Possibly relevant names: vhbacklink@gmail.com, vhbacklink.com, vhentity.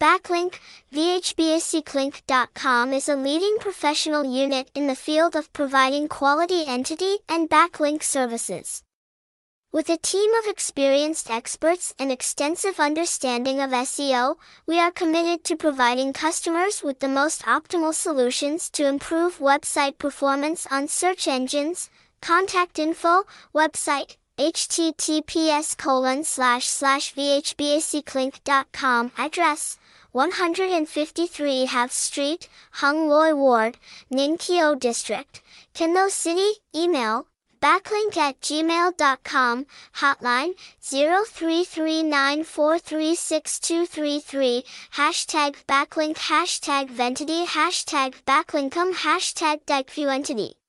Backlink, vhbacklink.com is a leading professional unit in the field of providing quality entity and backlink services. With a team of experienced experts and extensive understanding of SEO, we are committed to providing customers with the most optimal solutions to improve website performance on search engines, contact info, website, https://vhbacklink.com address, 153 Half Street, Hưng Lợi Ward, Ninh Kiều District, Cần Thơ City, email, vhbacklink@gmail.com, hotline, 0339436233, #backlink, #vhentity, #backlinkum, #vhentity.